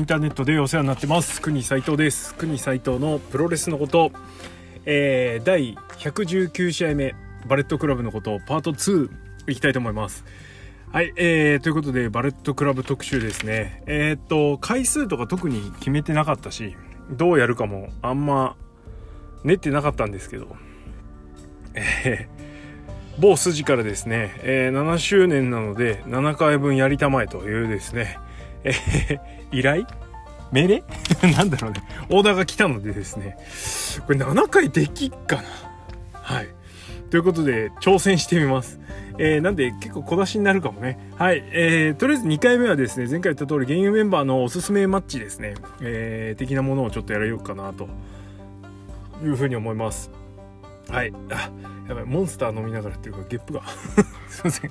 インターネットでお世話になってます国斉藤です。国斉藤のプロレスのこと、第119試合目バレットクラブのことパート2いきたいと思います。はい、ということでバレットクラブ特集ですね。回数とか特に決めてなかったしどうやるかもあんま練ってなかったんですけど、某筋からですね、7周年なので7回分やりたまえというですね、依頼命令なんだろうね、オーダーが来たのでですね、これ7回できっかな、はい、ということで挑戦してみます。なんで結構小出しになるかもね。はい、とりあえず2回目はですね、前回言った通り現有メンバーのおすすめマッチですね、的なものをちょっとやらようかなというふうに思います。はい、あ、やばい、モンスター飲みながらっていうかゲップがすいません。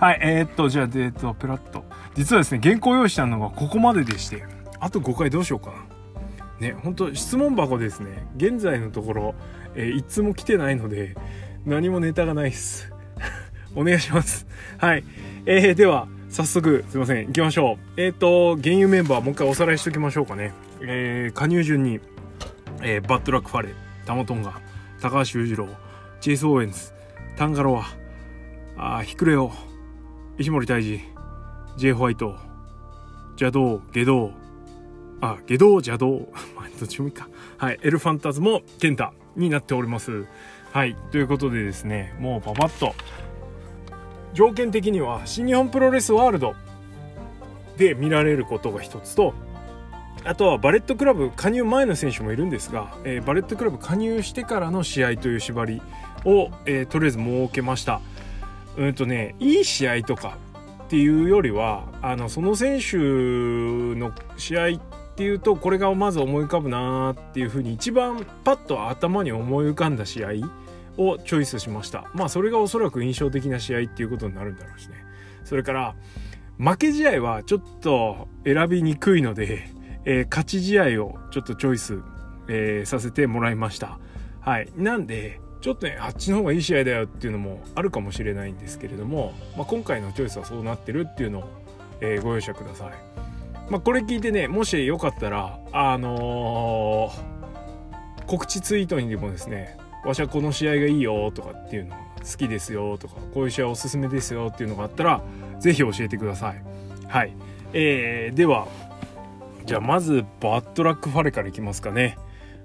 はい、じゃあペラッと実はですね原稿用意したのがここまででして、あと5回どうしようかなね。本当質問箱ですね、現在のところ、いつも来てないので何もネタがないですお願いします。はい、では早速すいません行きましょう。原油メンバーもう一回おさらいしておきましょうかね。加入順に、バッドラックファレ、タモトンガ、高橋裕次郎、チェイス・オーエンズ、タンガロア、ヒクレオ、石森泰治、Jay White、邪道、邪道どっちもいいか、はい、エルファンタズもケンタになっております。はい、ということでですね、もうパパッと条件的には新日本プロレスワールドで見られることが一つと、あとはバレットクラブ加入前の選手もいるんですが、バレットクラブ加入してからの試合という縛りを、とりあえず設けました。いい試合とかっていうよりはその選手の試合っていうとこれがまず思い浮かぶなっていうふうに一番パッと頭に思い浮かんだ試合をチョイスしました。まあそれがおそらく印象的な試合っていうことになるんだろうしね。それから負け試合はちょっと選びにくいので、勝ち試合をちょっとチョイス、させてもらいました。はい、なんでちょっとねあっちの方がいい試合だよっていうのもあるかもしれないんですけれども、まあ、今回のチョイスはそうなってるっていうのを、ご容赦ください。まあ、これ聞いてねもしよかったら告知ツイートにでもですね、わしはこの試合がいいよとかっていうの好きですよとかこういう試合おすすめですよっていうのがあったらぜひ教えてください。はい、ではじゃあまずバッドラックファレからいきますかね。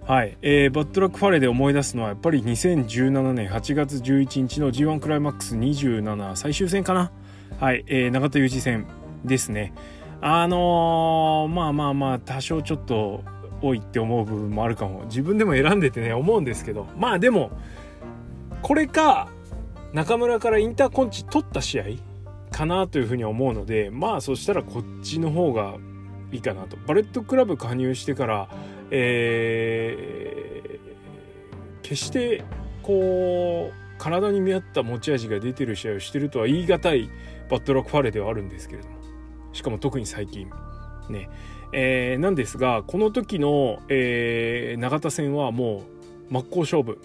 はい、バッドラックファレで思い出すのはやっぱり2017年8月11日の G1 クライマックス27最終戦かな。はい、永田裕二戦ですね。まあ多少ちょっと多いって思う部分もあるかも、自分でも選んでてね思うんですけど、まあでもこれか中村からインターコンチ取った試合かなというふうに思うので、まあそしたらこっちの方がいいかなと。バレットクラブ加入してから、決してこう体に見合った持ち味が出てる試合をしてるとは言い難いバッドラックファレではあるんですけれども、しかも特に最近ね、なんですがこの時の、永田戦はもう真っ向勝負、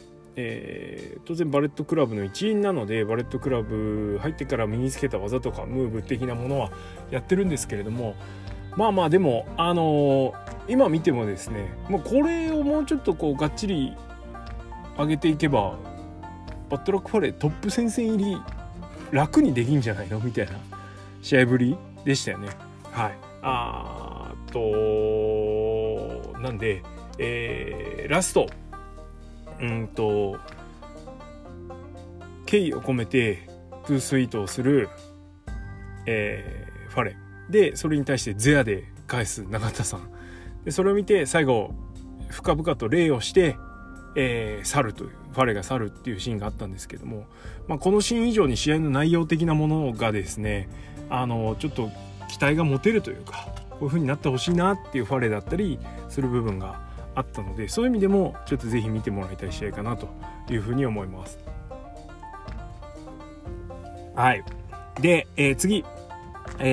当然バレットクラブの一員なのでバレットクラブ入ってから身につけた技とかムーブ的なものはやってるんですけれども、まあでも今見てもですね、もうこれをもうちょっとこうがっちり上げていけばバッドラックファレトップ戦線入り楽にできんじゃないのみたいな試合ぶりでしたよね。はい、なんで、ラスト敬意を込めてトゥースイートをする、ファレでそれに対してゼアで返す永田さんで、それを見て最後深々と礼をして、去るというファレが去るっていうシーンがあったんですけども、まあ、このシーン以上に試合の内容的なものがですねちょっと期待が持てるというかこういう風になってほしいなっていうファレだったりする部分があったので、そういう意味でもちょっとぜひ見てもらいたい試合かなという風に思います。はい、で、次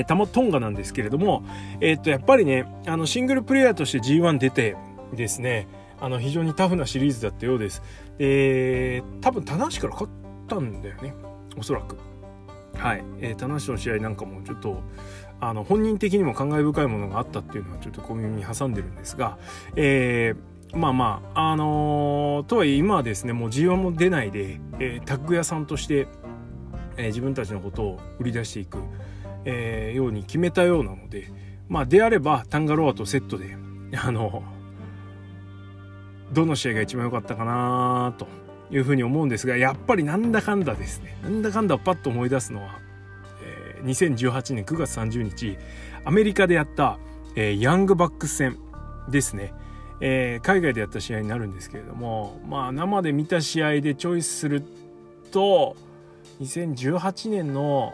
タモトンガなんですけれども、やっぱりねシングルプレイヤーとして G1 出てですね非常にタフなシリーズだったようです。多分棚橋から勝ったんだよねおそらく。はい、棚橋の試合なんかもちょっと本人的にも感慨深いものがあったっていうのはちょっと小耳に挟んでるんですが、とはいえ今はですねもう G1 も出ないで、タッグ屋さんとして、自分たちのことを売り出していく、ように決めたようなので、まあであればタンガロアとセットでどの試合が一番良かったかなというふうに思うんですが、やっぱりなんだかんだですね、なんだかんだパッと思い出すのは、2018年9月30日アメリカでやった、ヤングバックス戦ですね。海外でやった試合になるんですけれども、まあ生で見た試合でチョイスすると2018年の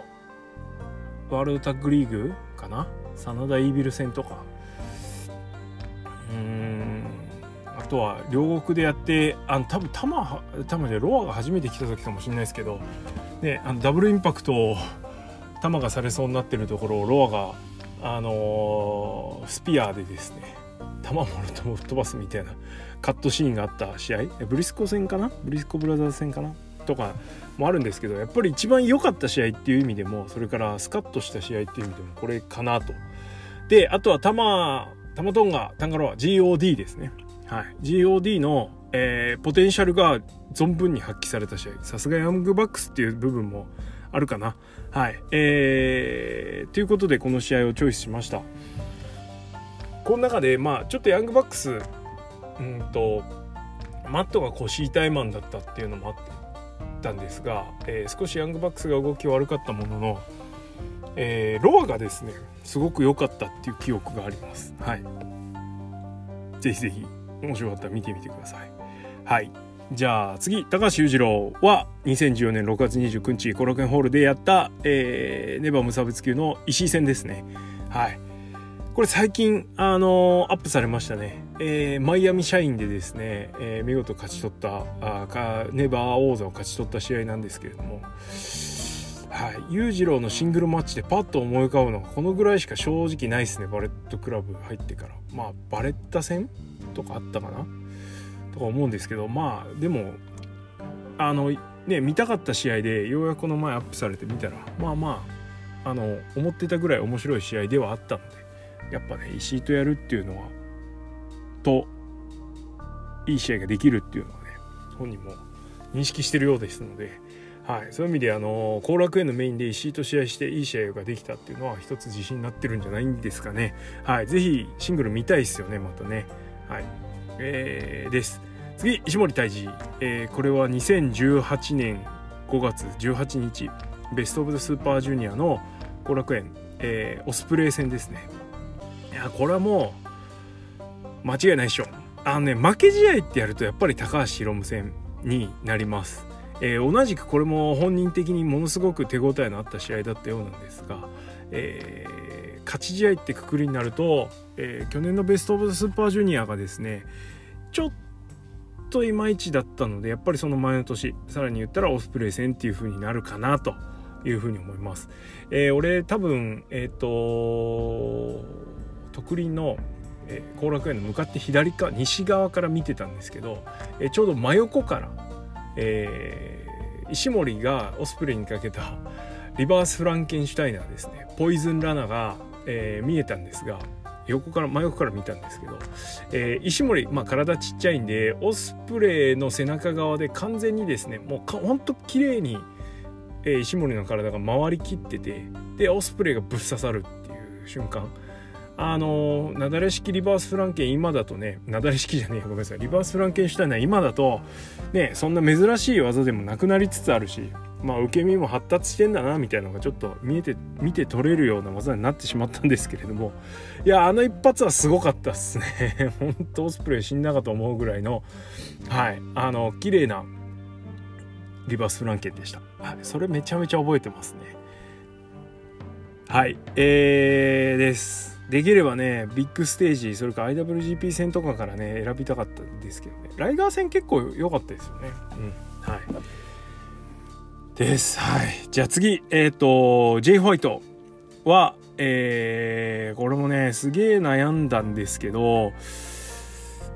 ワールドタッグリーグかな、真田イービル戦とか、あとは両国でやって、多分でロアが初めて来た時かもしれないですけど、ね、ダブルインパクトをタマがされそうになってるところをロアが、スピアでですね玉もろとも吹っ飛ばすみたいなカットシーンがあった試合、ブリスコブラザーズ戦かなとかもあるんですけど、やっぱり一番良かった試合っていう意味でも、それからスカッとした試合っていう意味でもこれかなと。であとはタマトンガタンガロア GOD ですね、はい、GOD の、ポテンシャルが存分に発揮された試合、さすがヤングバックスっていう部分もあるかな、はい、ということでこの試合をチョイスしました。この中で、まあ、ちょっとヤングバックス、マットが腰痛いマンだったっていうのもあったんですが、少しヤングバックスが動き悪かったものの、ロアがですねすごく良かったっていう記憶があります、はい、ぜひぜひ面白かったら見てみてください。はい、じゃあ次、高橋裕次郎は2014年6月29日後楽園ホールでやった、ネバー無差別級の石井戦ですね。はい、これ最近、アップされましたね、マイアミ社員でですね、見事勝ち取ったネバー王座を勝ち取った試合なんですけれども、はい、裕次郎のシングルマッチでパッと思い浮かぶのはこのぐらいしか正直ないですね。バレットクラブ入ってから、まあバレッタ戦とかあったかなとか思うんですけど、まあでも見たかった試合でようやくこの前アップされてみたら、思ってたぐらい面白い試合ではあったので、やっぱね石井とやるっていうのはといい試合ができるっていうのはね本人も認識してるようですので、はい、そういう意味で後楽園のメインで石井と試合していい試合ができたっていうのは一つ自信になってるんじゃないんですかね。はい、ぜひシングル見たいですよね、またね。はい、です。次、石森泰治、これは2018年5月18日ベストオブザスーパージュニアの後楽園、オスプレイ戦ですね。いやこれはもう間違いないでしょ。負け試合ってやるとやっぱり高橋宏夢戦になります。同じくこれも本人的にものすごく手応えのあった試合だったようなんですが、勝ち試合ってくくりになると、去年のベストオブスーパージュニアがですねちょっといまいちだったので、やっぱりその前の年、さらに言ったらオスプレイ戦っていう風になるかなという風に思います。俺多分徳林の後楽園の向かって左側西側から見てたんですけど、ちょうど真横から、石森がオスプレイにかけたリバースフランケンシュタイナーですね、ポイズンラナが、見えたんですが、真横から見たんですけど、石森、体ちっちゃいんでオスプレイの背中側で完全にですねもうほんと綺麗に、石森の体が回りきってて、でオスプレイがぶっ刺さるっていう瞬間、なだれ式リバースフランケン今だとね、なだれ式じゃねえごめんなさい、リバースフランケンシュタイナー今だとねそんな珍しい技でもなくなりつつあるし、まあ受け身も発達してんだなみたいなのがちょっと見て取れるような技になってしまったんですけれども、いや一発はすごかったっすね本当オスプレイ死んだかと思うぐらいの、はい、綺麗なリバースフランケンでした。はい、それめちゃめちゃ覚えてますね。はい、です。できればねビッグステージ、それから IWGP 戦とかからね選びたかったんですけどね、ライガー戦結構良かったですよね。うん、はいです。はい、じゃあ次、Jay White は、これもねすげえ悩んだんですけど、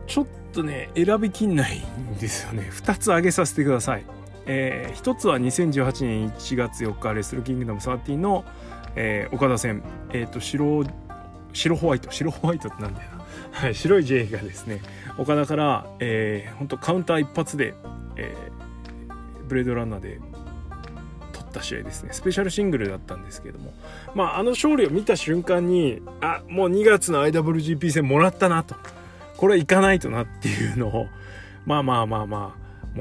ちょっとね選びきんないんですよね。2つ挙げさせてください。1つは2018年1月4日レスルキングダム13の岡田戦、白ホワイトってなんだよなはい、白い J がですね、岡田から、本当カウンター一発で、ブレードランナーで取った試合ですね。スペシャルシングルだったんですけども、まああの勝利を見た瞬間に、あ、もう2月の IWGP 戦もらったなと、これはいかないとなっていうのを、まあも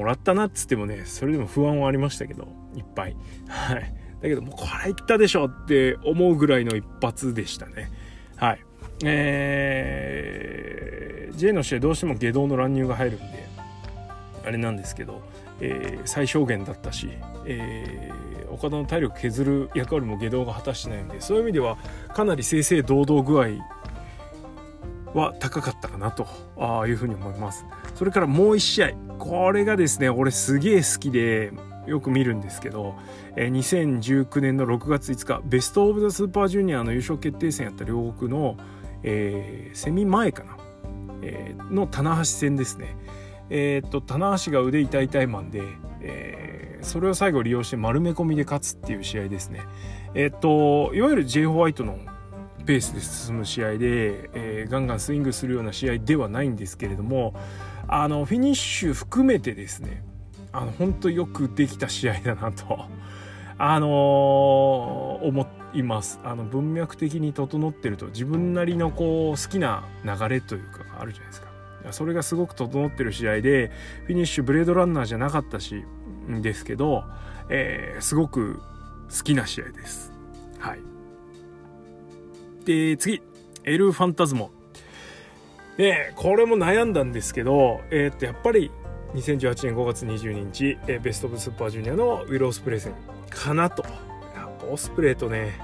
らったなっつってもね、それでも不安はありましたけど、いっぱい、はい、だけどもうこれいったでしょって思うぐらいの一発でしたね。はい、J の試合どうしても下道の乱入が入るんであれなんですけど、最小限だったし、岡田の体力削る役割も下道が果たしてないんで、そういう意味ではかなり正々堂々具合は高かったかなというふうに思います。それからもう1試合、これがですね、俺すげえ好きでよく見るんですけど、2019年の6月5日ベストオブザスーパージュニアの優勝決定戦やった両国のセミ前かな、の棚橋戦ですね。棚橋が腕痛いマンで、それを最後利用して丸め込みで勝つっていう試合ですね。いわゆる J ホワイトのペースで進む試合で、ガンガンスイングするような試合ではないんですけれども、あのフィニッシュ含めてですね、あの本当よくできた試合だなと思います。あの文脈的に整ってると、自分なりのこう好きな流れというかがあるじゃないですか。それがすごく整ってる試合で、フィニッシュブレードランナーじゃなかったしんですけど、すごく好きな試合です。はい、で次エル・ファンタズモ、これも悩んだんですけど、やっぱり2018年5月22日、ベストオブスーパージュニアのウィル・オスプレイ戦かなと。やっぱオスプレイとね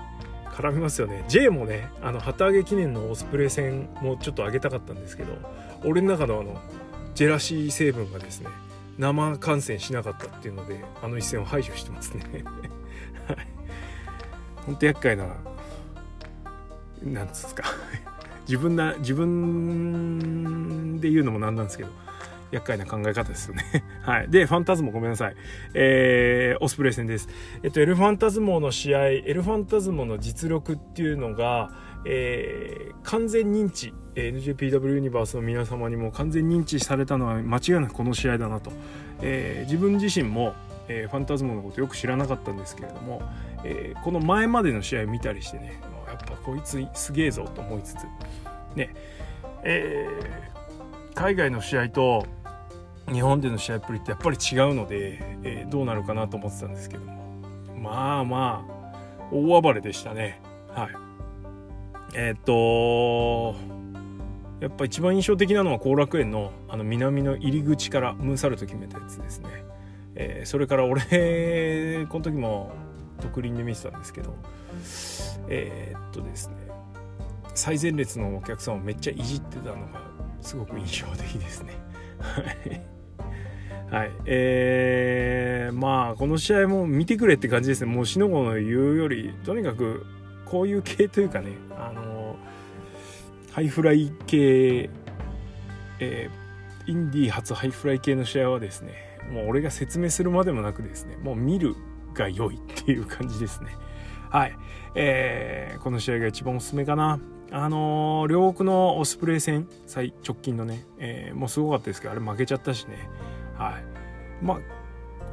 絡みますよね。 J もね、あの旗揚げ記念のオスプレイ戦もちょっと上げたかったんですけど、俺の中のあのジェラシー成分がですね、生観戦しなかったっていうので、あの一戦を排除してますねはい、ほんと厄介な、なんつうんですか自分で言うのもなんなんですけど、厄介な考え方ですよね、はい、でファンタズモ、ごめんなさい、オスプレイ戦です。エルファンタズモの試合、エルファンタズモの実力っていうのが、完全認知、NJPW ユニバースの皆様にも完全認知されたのは間違いなくこの試合だなと、自分自身も、ファンタズモのことよく知らなかったんですけれども、この前までの試合見たりしてね、やっぱこいつすげえぞと思いつつね、海外の試合と日本での試合っぷりってやっぱり違うので、どうなるかなと思ってたんですけども、まあ大暴れでしたね。はい、やっぱ一番印象的なのは後楽園のあの南の入り口からムーンサルト決めたやつですね。それから俺この時も特輪で見てたんですけど、ですね、最前列のお客さんをめっちゃいじってたのがすごく印象的ですねはい、まあこの試合も見てくれって感じですね。もうしのごの言うより、とにかくこういう系というかね、ハイフライ系、インディー初ハイフライ系の試合はですね、もう俺が説明するまでもなくですね、もう見るが良いっていう感じですね。はい、この試合が一番おすすめかな。両国のオスプレイ戦最直近のね、もうすごかったですけど、あれ負けちゃったしね。はい、まあ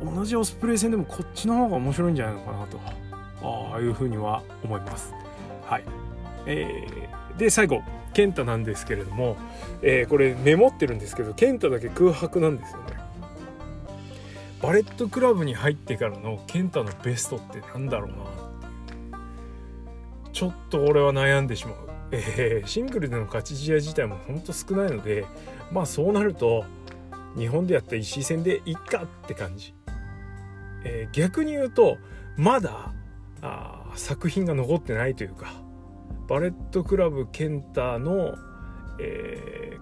同じオスプレイ戦でもこっちの方が面白いんじゃないのかなというふうには思います。はい、で最後ケンタなんですけれども、これメモってるんですけど、ケンタだけ空白なんですよね。バレットクラブに入ってからのケンタのベストってなんだろうな、ちょっと俺は悩んでしまう。シングルでの勝ち試合自体もほんと少ないので、まあそうなると日本でやった石井戦でいっかって感じ。逆に言うとまだ作品が残ってないというか、バレットクラブ健太の、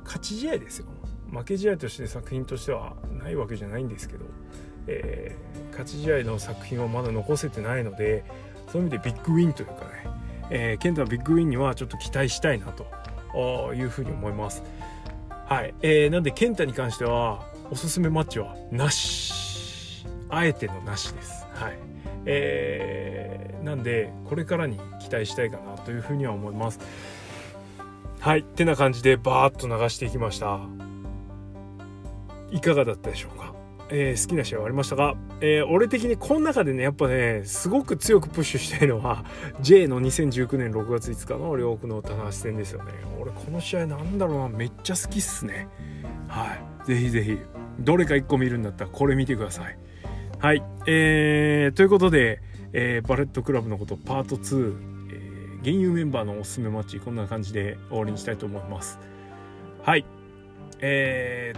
勝ち試合ですよ。負け試合として作品としてはないわけじゃないんですけど、勝ち試合の作品をまだ残せてないので、そういう意味でビッグウィンというかね、ケンタのビッグウィンにはちょっと期待したいなというふうに思います。はい、なんでケンタに関してはおすすめマッチはなし、あえてのなしです。はい、なんでこれからに期期待したいかなというふうには思います。はい、ってな感じでバーッと流していきました。いかがだったでしょうか。好きな試合はありましたが、俺的にこの中でねやっぱねすごく強くプッシュしたいのは J の2019年6月5日の両国の棚橋戦ですよね。俺この試合なんだろうな、めっちゃ好きっすね。はい、ぜひぜひどれか1個見るんだったらこれ見てください。はい、ということで、バレットクラブのことパート2、現有メンバーのおすすめマッチこんな感じで終わりにしたいと思います。はい、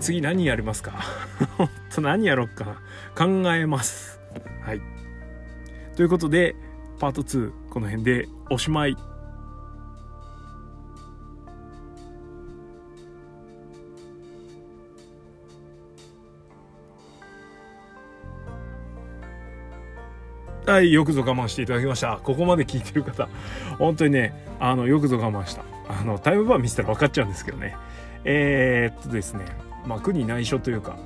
次何やりますか何やろっかな、考えます。はい、ということでパート2この辺でおしまい。はい、よくぞ我慢していただきました。ここまで聞いてる方本当にねよくぞ我慢した。タイムバー見せたら分かっちゃうんですけどね、ですね、苦に内緒というか、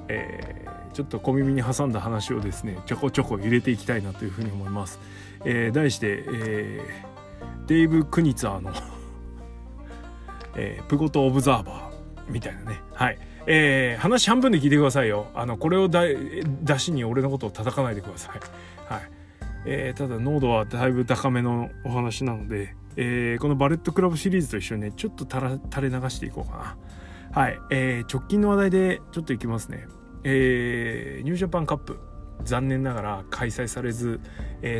ちょっと小耳に挟んだ話をですねちょこちょこ入れていきたいなというふうに思います。題して、デイブ・クニツァーの、プゴト・オブザーバーみたいなね。はい、話半分で聞いてくださいよ。これを出しに俺のことを叩かないでください。はい、ただ濃度はだいぶ高めのお話なので、このバレットクラブシリーズと一緒にねちょっと垂れ流していこうかな。はい、直近の話題でちょっといきますね。ニュージャパンカップ残念ながら開催されず、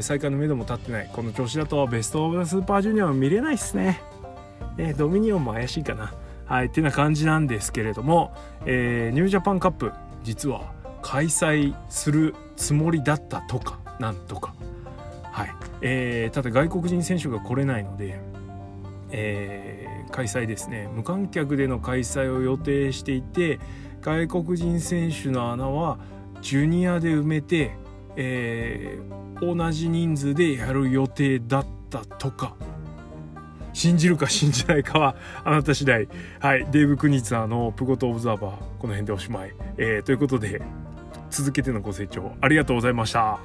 再開の目処も立ってない。この調子だとベストオブザスーパージュニアは見れないっすね。ドミニオンも怪しいかな。はい、ってな感じなんですけれども、ニュージャパンカップ実は開催するつもりだったとかなんとか。はい、ただ外国人選手が来れないので、開催ですね、無観客での開催を予定していて、外国人選手の穴はジュニアで埋めて、同じ人数でやる予定だったとか。信じるか信じないかはあなた次第。はい、デイブ・クニツァーのプゴト・オブザーバーこの辺でおしまい、ということで続けてのご清聴ありがとうございました。